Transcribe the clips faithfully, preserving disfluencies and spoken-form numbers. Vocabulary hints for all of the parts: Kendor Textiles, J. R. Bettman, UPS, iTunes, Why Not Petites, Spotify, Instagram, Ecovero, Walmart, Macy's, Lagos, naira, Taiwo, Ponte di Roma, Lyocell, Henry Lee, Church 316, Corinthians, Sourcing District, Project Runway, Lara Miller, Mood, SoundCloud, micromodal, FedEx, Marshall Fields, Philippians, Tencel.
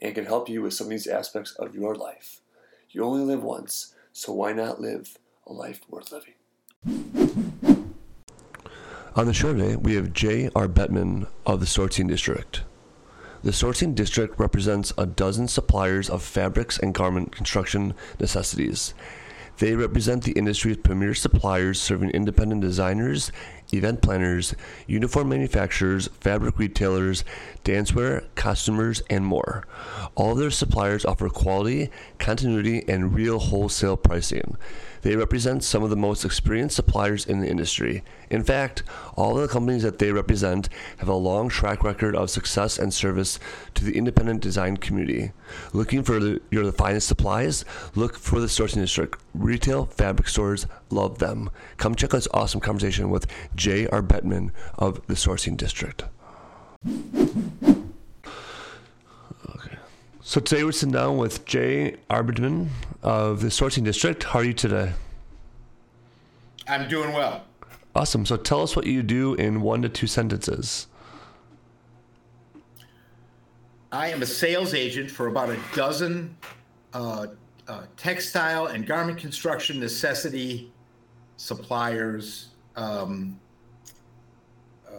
and can help you with some of these aspects of your life. You only live once, so why not live a life worth living? On the show today, we have J. R. Bettman of the Sourcing District. The Sourcing District represents a dozen suppliers of fabrics and garment construction necessities. They represent the industry's premier suppliers, serving independent designers, event planners, uniform manufacturers, fabric retailers, dancewear, costumers, and more. All their suppliers offer quality, continuity, and real wholesale pricing. They represent some of the most experienced suppliers in the industry. In fact, all the companies that they represent have a long track record of success and service to the independent design community. Looking for the, your the finest supplies? Look for the Sourcing District. Retail fabric stores love them. Come check out this awesome conversation with J. R. Bettman of the Sourcing District. Okay. So today we're sitting down with J. R. Bettman of the Sourcing District. How are you today? I'm doing well. Awesome. So tell us what you do in one to two sentences. I am a sales agent for about a dozen uh, uh, textile and garment construction necessity suppliers. Um, uh,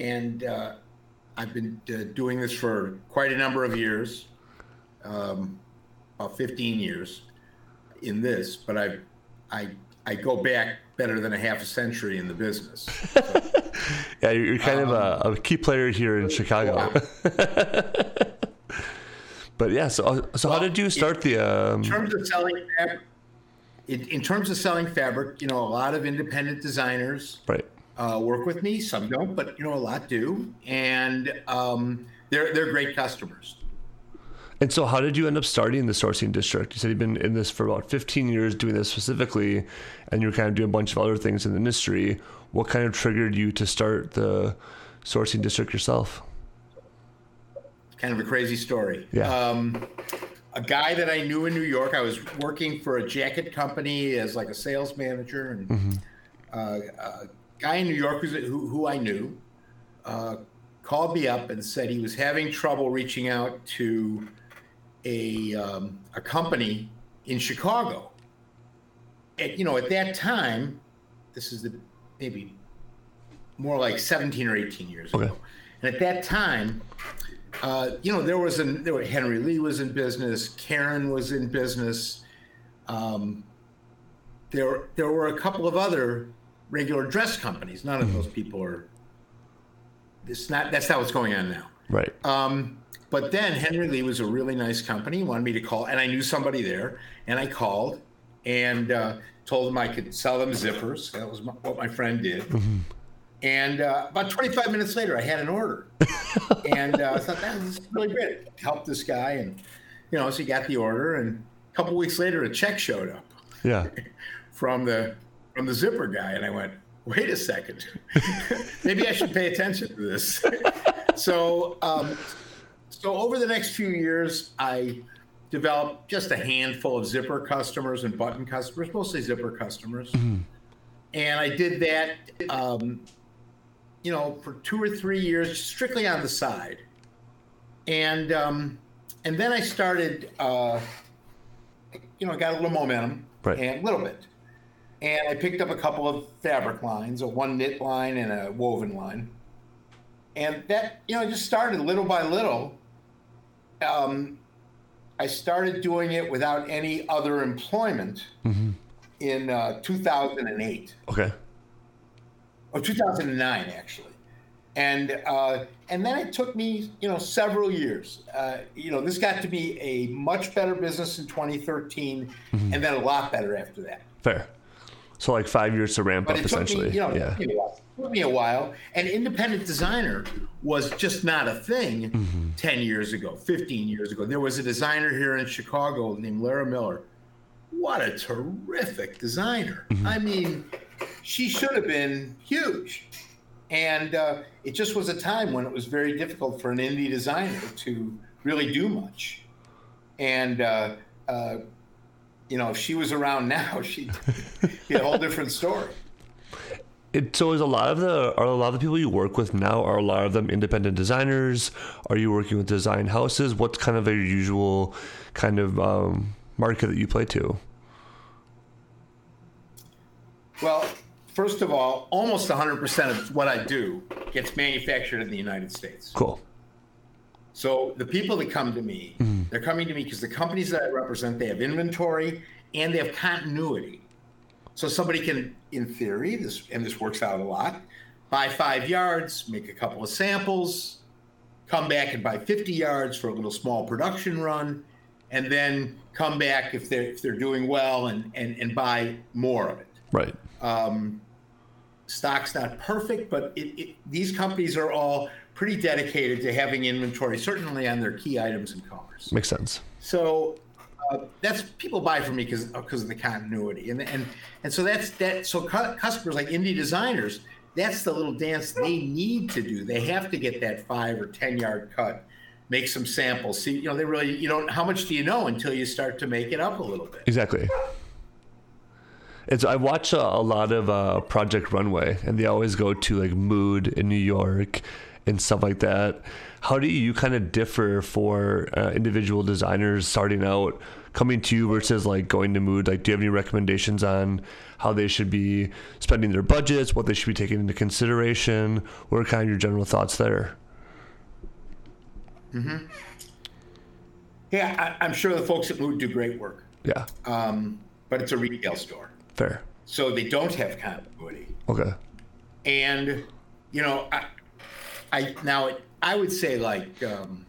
and uh, I've been uh, doing this for quite a number of years, um, about fifteen years in this, but I, I, I go back better than a half a century in the business. So, yeah, you're kind um, of a, a key player here in Chicago. But yeah, so so well, how did you start in, the? Um... In terms of selling fabric, In, in terms of selling fabric, you know, a lot of independent designers right. uh, work with me. Some don't, but, you know, a lot do. And um, they're they're great customers. And so how did you end up starting the Sourcing District? You said you've been in this for about fifteen years doing this specifically, and you're kind of doing a bunch of other things in the industry. What kind of triggered you to start the Sourcing District yourself? Kind of a crazy story. Yeah. Um, A guy that I knew in New York, I was working for a jacket company as like a sales manager, and mm-hmm. uh, a guy in New York who, who I knew uh, called me up and said he was having trouble reaching out to a um, a company in Chicago. At, you know, at that time, this is the maybe more like seventeen or eighteen years okay. ago, and at that time. Uh, you know, there was an, there were, Henry Lee was in business. Karen was in business. Um, there, there were a couple of other regular dress companies. None of those people are. It's not. That's not what's going on now. Right. Um, but then Henry Lee was a really nice company. He wanted me to call, and I knew somebody there, and I called and uh, told them I could sell them zippers. That was my, what my friend did. Mm-hmm. And uh, about twenty-five minutes later, I had an order. And uh, I thought, that was really great. Helped this guy. And, you know, so he got the order. And a couple weeks later, a check showed up yeah. from the from the zipper guy. And I went, wait a second. Maybe I should pay attention to this. so, um, so over the next few years, I developed just a handful of zipper customers and button customers, mostly zipper customers. Mm-hmm. And I did that. Um, you know, for two or three years, strictly on the side. And um, and then I started, uh, you know, I got a little momentum, right. and a little bit. And I picked up a couple of fabric lines, a one knit line and a woven line. And that, you know, I just started little by little. Um, I started doing it without any other employment mm-hmm. in uh, two thousand eight. Okay. Or two thousand nine, actually. And uh, and then it took me, you know, several years. Uh, you know, this got to be a much better business in twenty thirteen, mm-hmm. and then a lot better after that. Fair. So like five years to ramp but up, essentially. Me, you know, yeah. It took me a while. And independent designer was just not a thing mm-hmm. ten years ago, fifteen years ago. There was a designer here in Chicago named Lara Miller. What a terrific designer. Mm-hmm. I mean, she should have been huge. And uh, it just was a time when it was very difficult for an indie designer to really do much. And, uh, uh, you know, if she was around now, she'd be a whole different story. It, so is a lot of the are a lot of the people you work with now, are a lot of them independent designers? Are you working with design houses? What's kind of a usual kind of um, market that you play to? Well, first of all, almost one hundred percent of what I do gets manufactured in the United States. Cool. So the people that come to me, mm-hmm. they're coming to me because the companies that I represent, they have inventory and they have continuity. So somebody can, in theory, this and this works out a lot, buy five yards, make a couple of samples, come back and buy fifty yards for a little small production run, and then come back if they're, if they're doing well and, and, and buy more of it. Right. Um, stock's not perfect, but it, it, these companies are all pretty dedicated to having inventory, certainly on their key items in commerce. Makes sense. So uh, that's people buy from me because because of the continuity, and and and so that's that. So cu- customers like indie designers, that's the little dance they need to do. They have to get that five or ten yard cut, make some samples. See, you know, they really you don't. How much do you know until you start to make it up a little bit? Exactly. It's, I watch a, a lot of uh, Project Runway, and they always go to like Mood in New York and stuff like that. How do you kind of differ for uh, individual designers starting out, coming to you versus like going to Mood? Like, do you have any recommendations on how they should be spending their budgets, what they should be taking into consideration? What are kind of your general thoughts there? Mm-hmm. Yeah, I, I'm sure the folks at Mood do great work. Yeah, um, but it's a retail store. Fair. So they don't have continuity. Okay. And, you know, I, I now it, I would say like um,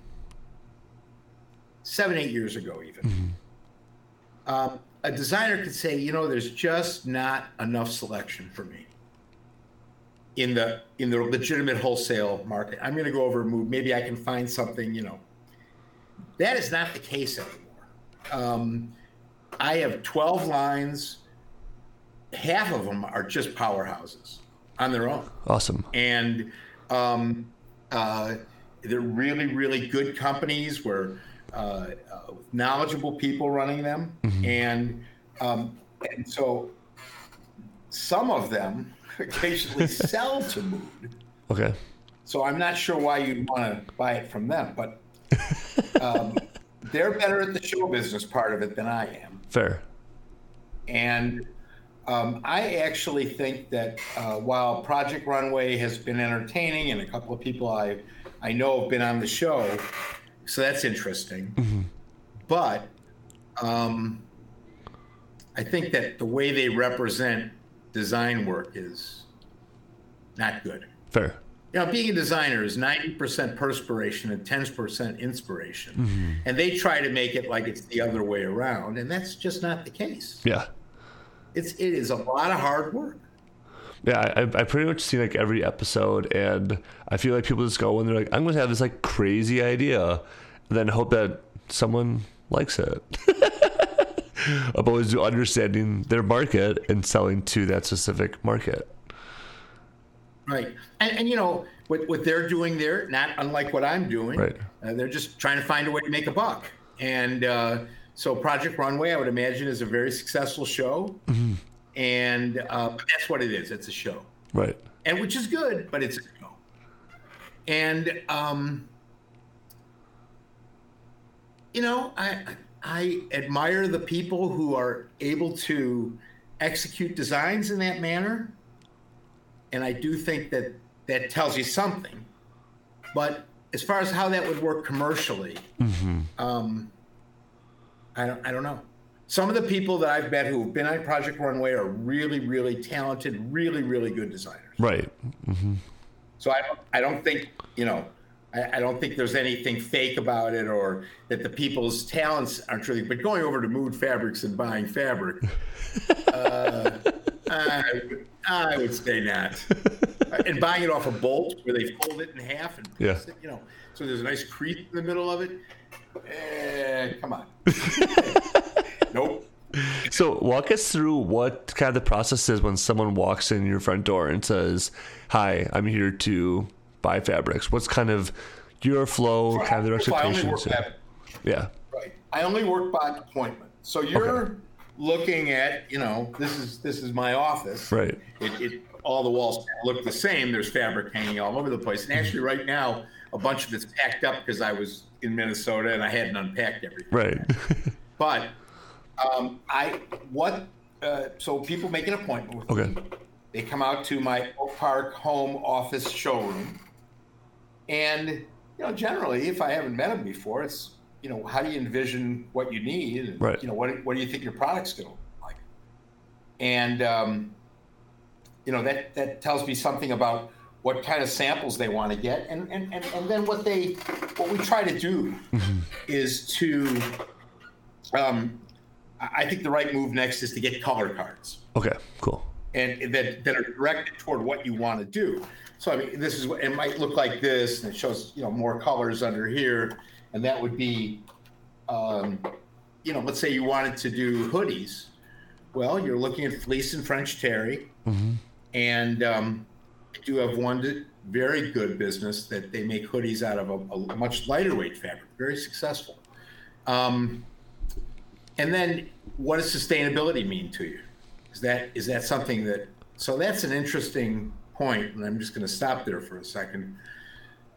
seven, eight years ago even, mm-hmm. um, a designer could say, you know, there's just not enough selection for me in the in the legitimate wholesale market. I'm going to go over and move. Maybe I can find something, you know. That is not the case anymore. Um, I have twelve lines. Half of them are just powerhouses on their own. Awesome. And um, uh, they're really, really good companies where uh, uh, knowledgeable people running them. Mm-hmm. And, um, and so some of them occasionally sell to Mood. Okay. So I'm not sure why you'd want to buy it from them, but um, they're better at the show business part of it than I am. Fair. And... Um, I actually think that uh, while Project Runway has been entertaining and a couple of people I I know have been on the show, so that's interesting. Mm-hmm. But um, I think that the way they represent design work is not good. Fair. You know, being a designer is ninety percent perspiration and ten percent inspiration. Mm-hmm. And they try to make it like it's the other way around, and that's just not the case. Yeah. It's it is a lot of hard work. Yeah, I I pretty much see like every episode, and I feel like people just go and they're like, I'm gonna have this like crazy idea, and then hope that someone likes it. I'm always understanding their market and selling to that specific market. Right, and and you know what what they're doing there, not unlike what I'm doing. Right, uh, they're just trying to find a way to make a buck, and. Uh, So Project Runway, I would imagine, is a very successful show, mm-hmm. and uh, that's what it is. It's a show, right? And which is good, but it's a show. And um, you know, I I admire the people who are able to execute designs in that manner, and I do think that that tells you something. But as far as how that would work commercially, mm-hmm. um, I don't, I don't know. Some of the people that I've met who have been on Project Runway are really, really talented, really, really good designers. Right. Mm-hmm. So I don't, I don't think, you know, I, I don't think there's anything fake about it or that the people's talents aren't really, but going over to Mood Fabrics and buying fabric, uh, I, I would say not. And buying it off a bolt where they fold it in half and yeah. it, you know, so there's a nice crease in the middle of it. Eh, come on. Nope. So walk us through what kind of the process is when someone walks in your front door and says, "Hi, I'm here to buy fabrics." What's kind of your flow, right. kind of their expectations? Yeah. Right. I only work by appointment. So you're okay. looking at, you know, this is this is my office. Right. It, it all the walls look the same. There's fabric hanging all over the place. And actually right now, a bunch of it's packed up because I was in Minnesota and I hadn't unpacked everything. Right. But Um, I what uh, so people make an appointment with okay. me. They come out to my Oak Park home office showroom, and you know generally, if I haven't met them before, it's you know how do you envision what you need, and, right. you know what what do you think your product's going to look like, and um, you know that that tells me something about what kind of samples they want to get, and and and, and then what they what we try to do mm-hmm. is to. Um, I think the right move next is to get color cards. Okay, cool. And that that are directed toward what you want to do. So I mean, this is what it might look like this, and it shows you know more colors under here, and that would be, um, you know, let's say you wanted to do hoodies. Well, you're looking at fleece and French terry, mm-hmm. and um, I do have one very good business that they make hoodies out of a, a much lighter weight fabric, very successful. Um, And then, what does sustainability mean to you? Is that is that something that? So that's an interesting point, and I'm just going to stop there for a second.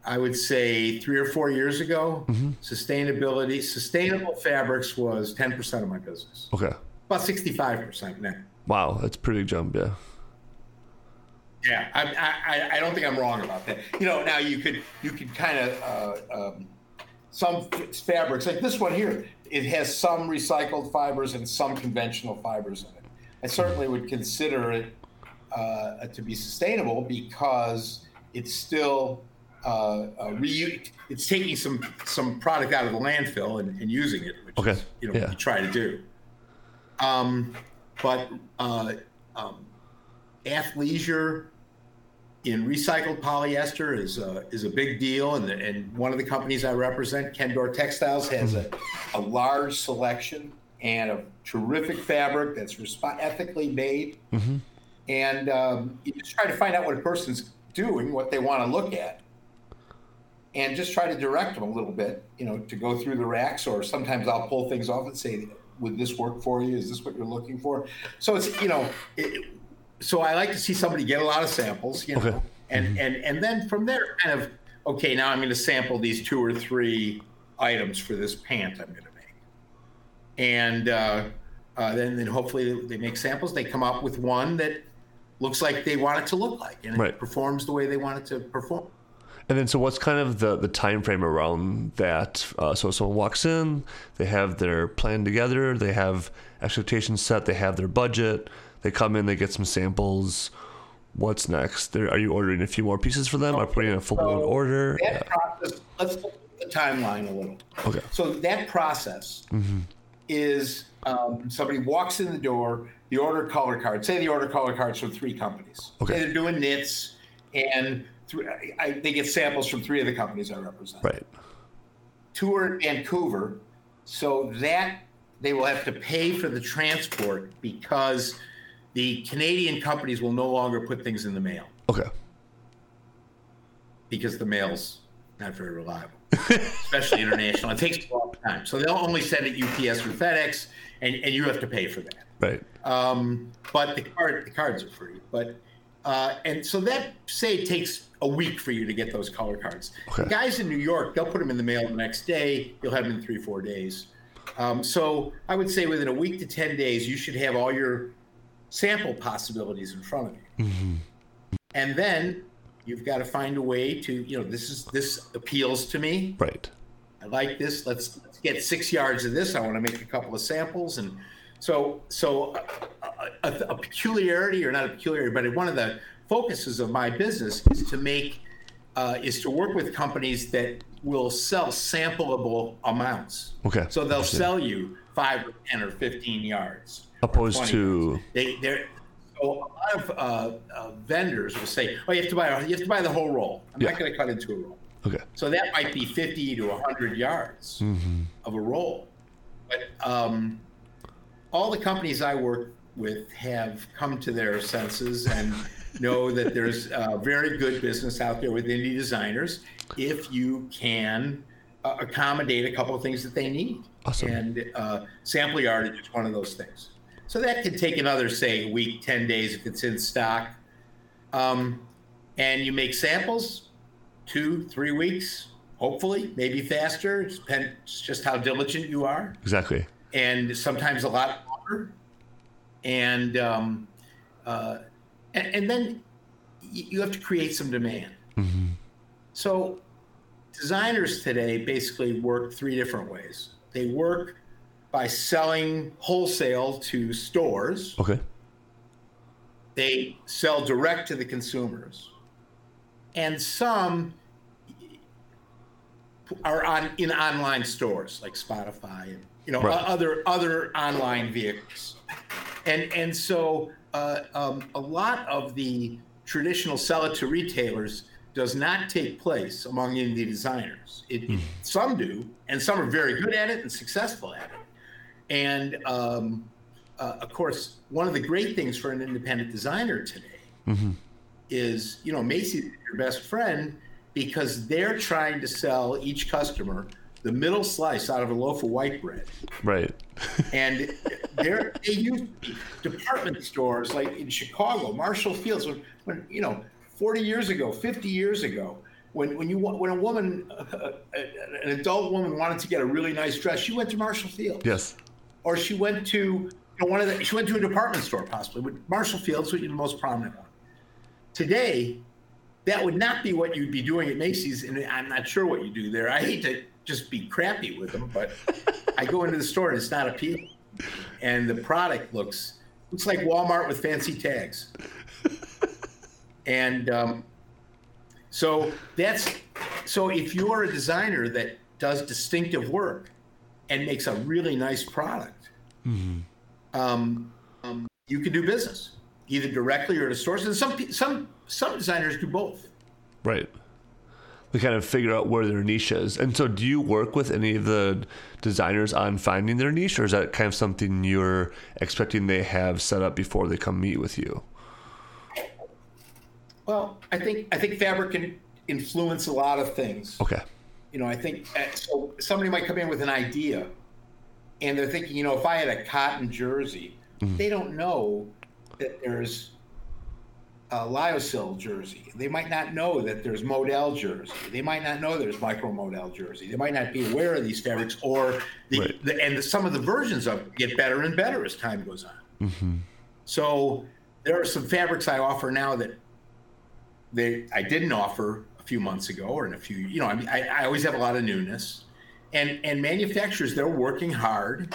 I would say three or four years ago, mm-hmm. sustainability, sustainable fabrics was ten percent of my business. Okay. About sixty-five percent now. Wow, that's a pretty jump, yeah. Yeah, I, I I don't think I'm wrong about that. You know, now you could you could kind of uh, um, some fabrics like this one here. It has some recycled fibers and some conventional fibers in it. I certainly would consider it uh, to be sustainable because it's still uh, reuse. It's taking some some product out of the landfill and, and using it, which okay. is, you know yeah. what you try to do. Um, but uh, um, athleisure in recycled polyester is a, is a big deal, and, the, and one of the companies I represent, Kendor Textiles, has a, a large selection and a terrific fabric that's resp- ethically made. Mm-hmm. And um, you just try to find out what a person's doing, what they want to look at, and just try to direct them a little bit, you know, to go through the racks, or sometimes I'll pull things off and say, would this work for you? Is this what you're looking for? So it's, you know, it, So I like to see somebody get a lot of samples, you know, okay. and, mm-hmm. and and then from there, kind of, okay, now I'm going to sample these two or three items for this pant I'm going to make. And uh, uh, then, then hopefully they make samples. They come up with one that looks like they want it to look like, and right. it performs the way they want it to perform. And then, so what's kind of the, the time frame around that? Uh, so someone walks in, they have their plan together, they have expectations set, they have their budget. They come in, they get some samples. What's next? They're, are you ordering a few more pieces for them? Okay. Are putting in a full so order? That yeah. process, let's look at the timeline a little. Okay. So that process mm-hmm. is um, somebody walks in the door, the order color card. Say the order color cards from three companies. Okay. Say they're doing knits, and th- I, they get samples from three of the companies I represent. Right. Two are in Vancouver, so that they will have to pay for the transport because the Canadian companies will no longer put things in the mail. Okay. Because the mail's not very reliable, especially international. It takes a long time. So they'll only send it U P S or FedEx, and, and you have to pay for that. Right. Um, but the card the cards are free. But uh, and so that, say, it takes a week for you to get those color cards. Okay. The guys in New York, they'll put them in the mail the next day. You'll have them in three, four days. Um, so I would say within a week to ten days, you should have all your sample possibilities in front of you. Mm-hmm. And then you've got to find a way to, you know, this is this appeals to me. Right. I like this. Let's, let's get six yards of this. I want to make a couple of samples. And so so a, a, a peculiarity, or not a peculiarity, but one of the focuses of my business is to make, uh, is to work with companies that will sell sampleable amounts. Okay. So they'll sell you five or ten or fifteen yards. Opposed to, they, they're So a lot of uh, uh, vendors will say, "Oh, you have to buy you have to buy the whole roll. I'm yeah. not going to cut into a roll." Okay. So that might be fifty to one hundred yards mm-hmm. of a roll. But um, all the companies I work with have come to their senses and know that there's uh, very good business out there with indie designers if you can uh, accommodate a couple of things that they need. Awesome. And uh, sample yardage is one of those things. So that could take another, say, week, ten days if it's in stock. Um, and you make samples, two, three weeks, hopefully, maybe faster. It depends just how diligent you are. Exactly. And sometimes a lot longer. And um, uh, and, and then you have to create some demand. Mm-hmm. So designers today basically work three different ways. They work by selling wholesale to stores. Okay. They sell direct to the consumers. And some are on in online stores like Spotify and you know right. other other online vehicles. And and so uh, um, a lot of the traditional sell it to retailers does not take place among indie designers. It, mm. Some do, and some are very good at it and successful at it. And um, uh, of course, one of the great things for an independent designer today mm-hmm. is, you know, Macy's your best friend because they're trying to sell each customer the middle slice out of a loaf of white bread. Right. And they use department stores like in Chicago, Marshall Fields, when, when you know, forty years ago, fifty years ago, when when you when a woman, uh, an adult woman wanted to get a really nice dress, she went to Marshall Fields. Yes. Or she went to you know, one of the, she went to a department store possibly. But Marshall Fields would be the most prominent one. Today, that would not be what you'd be doing at Macy's, and I'm not sure what you do there. I hate to just be crappy with them, but I go into the store and it's not appealing, and the product looks looks like Walmart with fancy tags. And um, so that's so if you're a designer that does distinctive work and makes a really nice product, mm-hmm. um, um, you can do business either directly or to stores. And some some some designers do both. Right. They kind of figure out where their niche is. And so, do you work with any of the designers on finding their niche, or is that kind of something you're expecting they have set up before they come meet with you? Well, I think I think fabric can influence a lot of things. Okay. You know, I think so somebody might come in with an idea, and they're thinking, you know, if I had a cotton jersey, mm-hmm. they don't know that there's a lyocell jersey. They might not know that there's modal jersey. They might not know there's micromodal jersey. They might not be aware of these fabrics, or the, right. the and the, some of the versions of it get better and better as time goes on. Mm-hmm. So there are some fabrics I offer now that. They, I didn't offer a few months ago or in a few, you know, I mean, I, I always have a lot of newness. And and manufacturers, they're working hard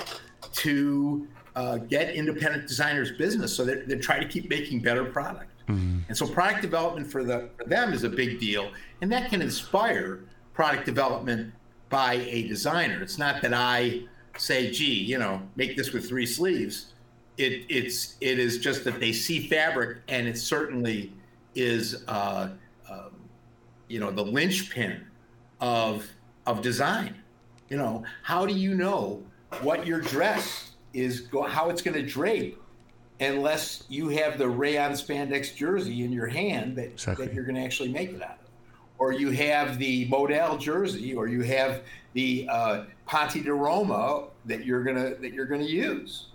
to uh, get independent designers business. So they're, they're trying to keep making better product. Mm-hmm. And so product development for, the, for them is a big deal. And that can inspire product development by a designer. It's not that I say, gee, you know, make this with three sleeves. It it's it is just that they see fabric, and it's certainly is uh, um, you know the linchpin of of design. You know, how do you know what your dress is, go, how it's going to drape, unless you have the rayon spandex jersey in your hand that, exactly. that you're going to actually make it out of, or you have the modal jersey, or you have the uh, Ponte di Roma that you're gonna that you're gonna use.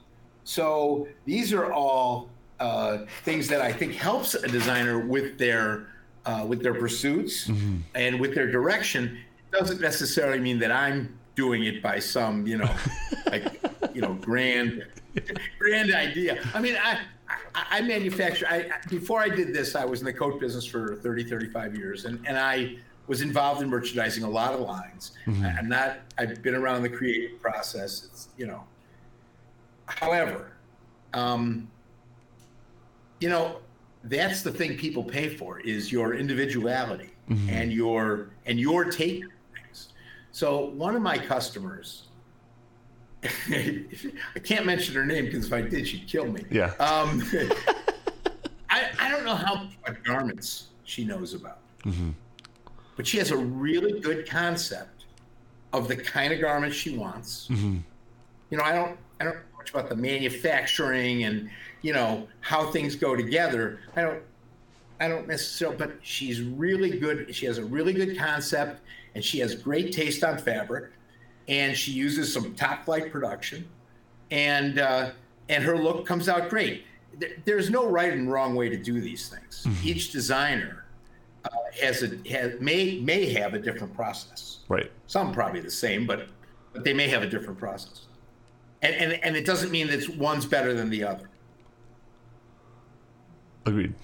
So these are all. Uh, things that I think helps a designer with their uh, with their pursuits mm-hmm. and with their direction. It doesn't necessarily mean that I'm doing it by some you know like you know grand grand idea. I mean, I I, I manufacture. I, before I did this, I was in the coat business for thirty, thirty-five years, and and I was involved in merchandising a lot of lines. Mm-hmm. I, I'm not. I've been around the creative process. It's, you know. However. Um, You know, that's the thing people pay for is your individuality mm-hmm. and your and your take on things. So one of my customers, I can't mention her name because if I did, she'd kill me. Yeah. Um, don't know how much garments she knows about, mm-hmm. but she has a really good concept of the kind of garments she wants. Mm-hmm. You know, I don't, I don't know much about the manufacturing and, you know, how things go together. I don't, I don't necessarily, but she's really good. She has a really good concept, and she has great taste on fabric, and she uses some top flight production, and uh, and her look comes out great. There's no right and wrong way to do these things. Mm-hmm. Each designer uh, has a has, may may have a different process. Right. Some probably the same, but but they may have a different process. And and, and it doesn't mean that one's better than the other. Agreed.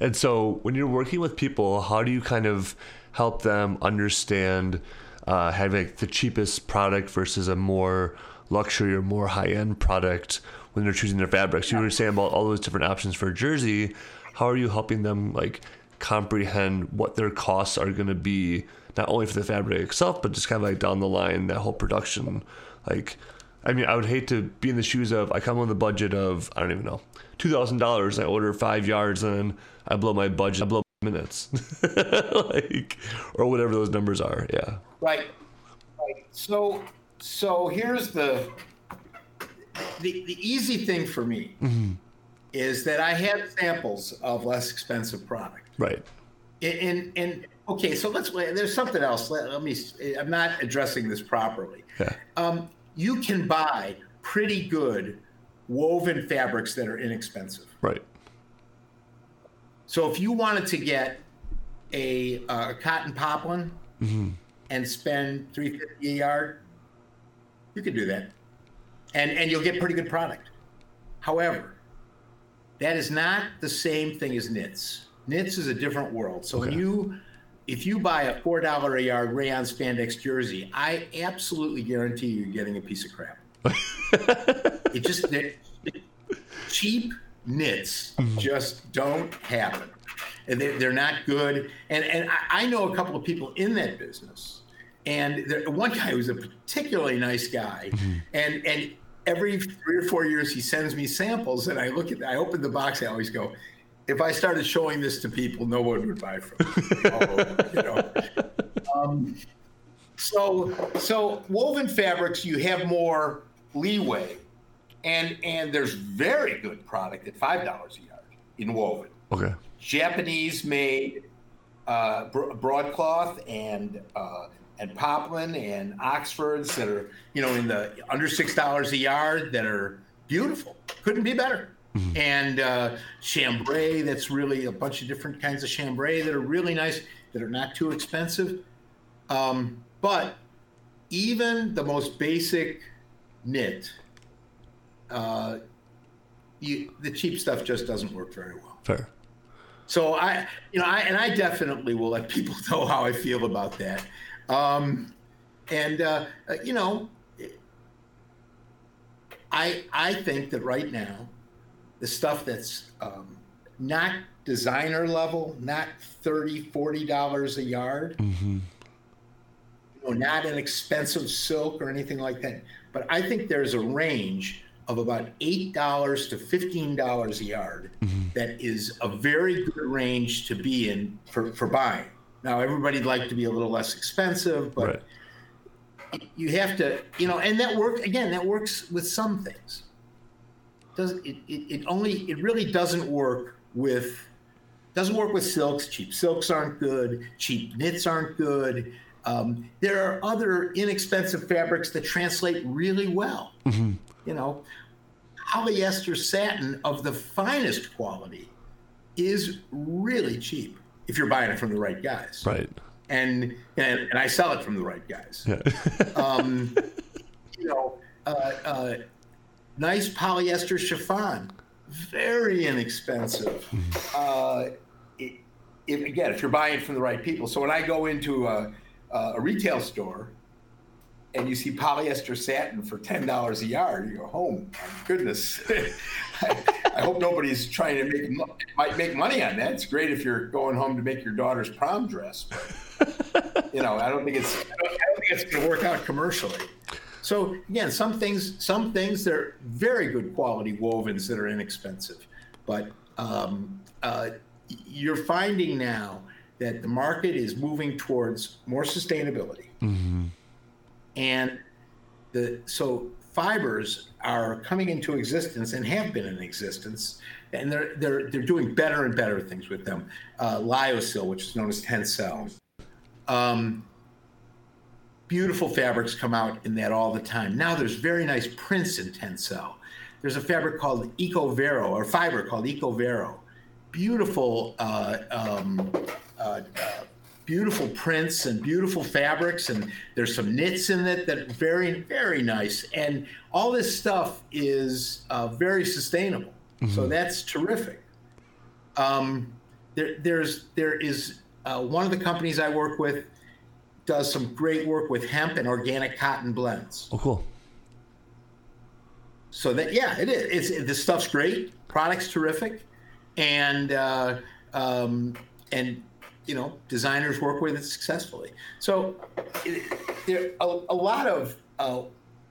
And so when you're working with people, how do you kind of help them understand uh, having like the cheapest product versus a more luxury or more high-end product when they're choosing their fabrics? You were saying about all those different options for a jersey. How are you helping them like comprehend what their costs are going to be, not only for the fabric itself, but just kind of like down the line, that whole production? Like, I mean, I would hate to be in the shoes of, I come on the budget of, I don't even know, two thousand dollars. I order five yards and I blow my budget. I blow my minutes. Like, or whatever those numbers are. Yeah. Right. Right. So, so here's the, The, the easy thing for me mm-hmm. is that I have samples of less expensive product. Right. And, and, and okay, so let's, there's something else. Let, let me, I'm not addressing this properly. Yeah. Um, you can buy pretty good woven fabrics that are inexpensive. Right. So if you wanted to get a, a cotton poplin mm-hmm. and spend three fifty a yard, you could do that. And and you'll get pretty good product. However, that is not the same thing as knits. Knits is a different world. So okay. when you, if you buy a four dollars a yard rayon spandex jersey, I absolutely guarantee you're getting a piece of crap. It just, it, cheap knits mm-hmm. just don't happen. And they, they're not good. And, and I, I know a couple of people in that business. And there, one guy was a particularly nice guy. Mm-hmm. And and every three or four years, he sends me samples. And I look at, I open the box. I always go, if I started showing this to people, no one would buy from me. oh, you know. um, so, so woven fabrics, you have more leeway. And, and there's very good product at five dollars a yard in woven. Okay. Japanese made uh, bro- broadcloth and uh and poplin and Oxfords that are, you know, in the under six dollars a yard that are beautiful. Couldn't be better. Mm-hmm. And uh, chambray, that's really a bunch of different kinds of chambray that are really nice, that are not too expensive. Um, but even the most basic knit, uh, you, the cheap stuff just doesn't work very well. Fair. So I, you know, I, and I definitely will let people know how I feel about that. Um, and, uh, you know, I, I think that right now, the stuff that's, um, not designer level, not thirty, forty dollars a yard, mm-hmm. you know, not an expensive silk or anything like that. But I think there's a range of about eight dollars to fifteen dollars a yard. Mm-hmm. That is a very good range to be in for, for buying. Now, everybody'd like to be a little less expensive, but right. you have to, you know, and that work again, that works with some things. Doesn't it, it, it only, it really doesn't work with, doesn't work with silks. Cheap silks aren't good. Cheap knits aren't good. Um, there are other inexpensive fabrics that translate really well. Mm-hmm. You know, polyester satin of the finest quality is really cheap. If you're buying it from the right guys, right, and and, and I sell it from the right guys, yeah. um, you know, uh, uh, nice polyester chiffon, very inexpensive. Uh, it, it, again, if you're buying it from the right people. So when I go into a, a retail store and you see polyester satin for ten dollars a yard, you go, oh, my goodness. I, I hope nobody's trying to make might make money on that. It's great if you're going home to make your daughter's prom dress. But, you know, I don't think it's I don't, I don't think it's going to work out commercially. So again, some things some things they're very good quality wovens that are inexpensive, but um, uh, you're finding now that the market is moving towards more sustainability. Mm-hmm. And the so fibers are coming into existence and have been in existence, and they're they're they're doing better and better things with them. Uh, Lyocell, which is known as Tencel. Um, beautiful fabrics come out in that all the time. Now there's very nice prints in Tencel. There's a fabric called Ecovero, or fiber called Ecovero. Beautiful, uh, um, uh, uh, beautiful prints and beautiful fabrics, and there's some knits in it that are very, very nice. And all this stuff is uh, very sustainable, mm-hmm. so that's terrific. Um, there, there's, there is uh, one of the companies I work with does some great work with hemp and organic cotton blends. Oh, cool. So that yeah, it is. It's the stuff's great, product's terrific. And uh, um, and you know, designers work with it successfully. So it, there a, a lot of uh,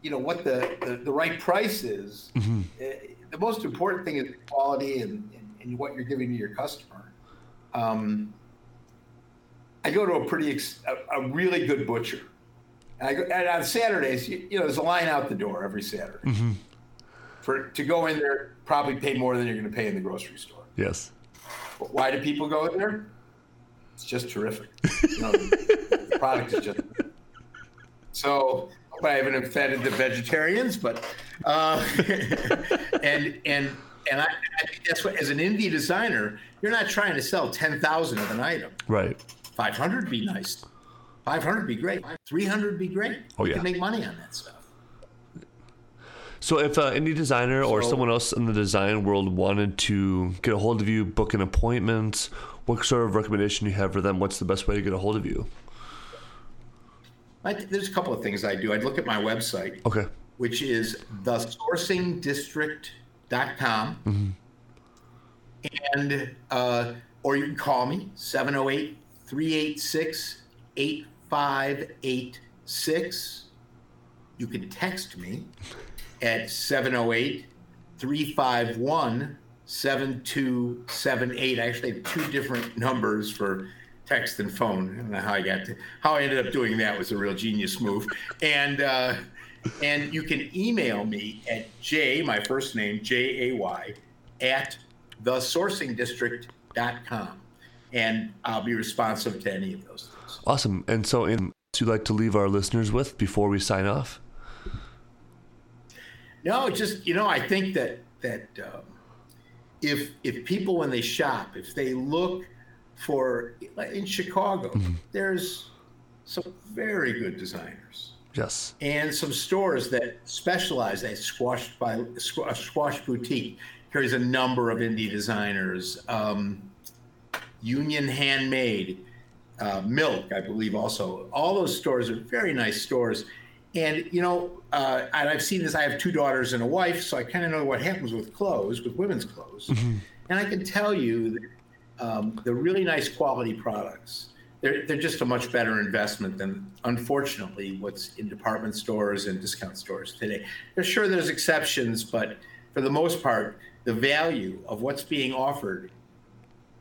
you know what the, the, the right price is. Mm-hmm. Uh, the most important thing is the quality and, and, and what you're giving to your customer. Um, I go to a pretty ex- a, a really good butcher, and, I go, and on Saturdays you, you know there's a line out the door every Saturday. Mm-hmm. For to go in there, probably pay more than you're going to pay in the grocery store. Yes. But why do people go in there? It's just terrific. You know, the, the product is just. So, but I haven't offended the vegetarians, but uh, and and and I, I think that's what, as an indie designer, you're not trying to sell ten thousand of an item. Right. Five hundred be nice. Five hundred be great. Three hundred be great. Oh yeah. You can make money on that stuff. So if an indie designer or so, someone else in the design world wanted to get a hold of you, book an appointment, what sort of recommendation do you have for them? What's the best way to get a hold of you? I, there's a couple of things I do. I'd look at my website, okay, which is the sourcing district dot com. Mm-hmm. And, uh, or you can call me, seven oh eight, three eight six, eight five eight six. You can text me at seven oh eight, three five one, seven two seven eight. I actually have two different numbers for text and phone. I don't know how I got to, how I ended up doing that was a real genius move. And uh, and you can email me at J, my first name, J A Y, at the sourcing district dot com. And I'll be responsive to any of those things. Awesome. And so in, you'd like to leave our listeners with before we sign off? No, just, you know, I think that that um, if if people, when they shop, if they look for, in Chicago, mm-hmm. there's some very good designers. Yes. And some stores that specialize, that Squash by Squash Boutique carries a number of indie designers. Um, Union Handmade, uh, Milk, I believe also. All those stores are very nice stores. And, you know, uh, and I've seen this, I have two daughters and a wife, so I kind of know what happens with clothes, with women's clothes. Mm-hmm. And I can tell you that um, the really nice quality products, they're, they're just a much better investment than, unfortunately, what's in department stores and discount stores today. There's sure there's exceptions, but for the most part, the value of what's being offered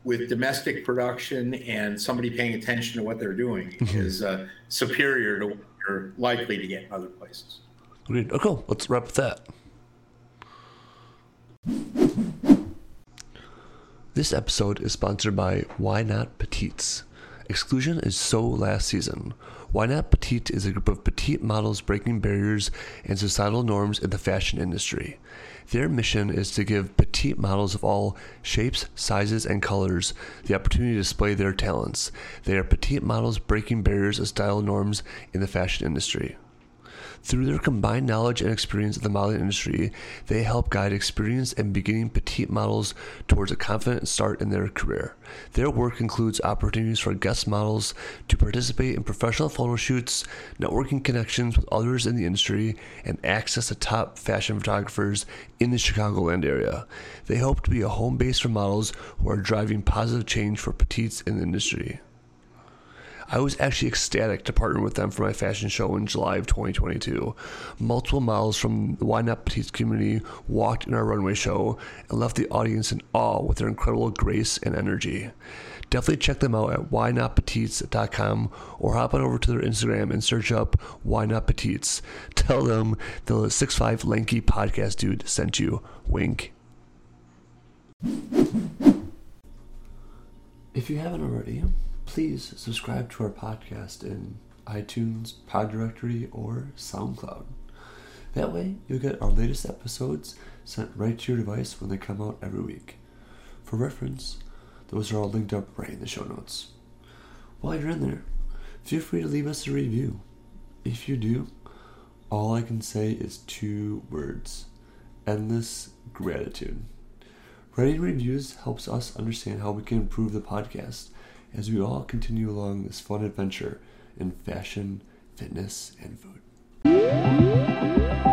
with domestic production and somebody paying attention to what they're doing mm-hmm. is uh, superior to what you're likely to get in other places. Okay, cool. Let's wrap with that. This episode is sponsored by Why Not Petites. Exclusion is so last season. Why Not Petite is a group of petite models breaking barriers and societal norms in the fashion industry. Their mission is to give petite models of all shapes, sizes, and colors the opportunity to display their talents. They are petite models breaking barriers and style norms in the fashion industry. Through their combined knowledge and experience of the modeling industry, they help guide experienced and beginning petite models towards a confident start in their career. Their work includes opportunities for guest models to participate in professional photo shoots, networking connections with others in the industry, and access to top fashion photographers in the Chicagoland area. They hope to be a home base for models who are driving positive change for petites in the industry. I was actually ecstatic to partner with them for my fashion show in July of twenty twenty-two. Multiple miles from the Why Not Petites community walked in our runway show and left the audience in awe with their incredible grace and energy. Definitely check them out at why not petites dot com or hop on over to their Instagram and search up Why Not Petites. Tell them the six five lanky podcast dude sent you. Wink. If you haven't already, please subscribe to our podcast in iTunes, Pod Directory, or SoundCloud. That way, you'll get our latest episodes sent right to your device when they come out every week. For reference, those are all linked up right in the show notes. While you're in there, feel free to leave us a review. If you do, all I can say is two words: endless gratitude. Writing reviews helps us understand how we can improve the podcast as we all continue along this fun adventure in fashion, fitness, and food.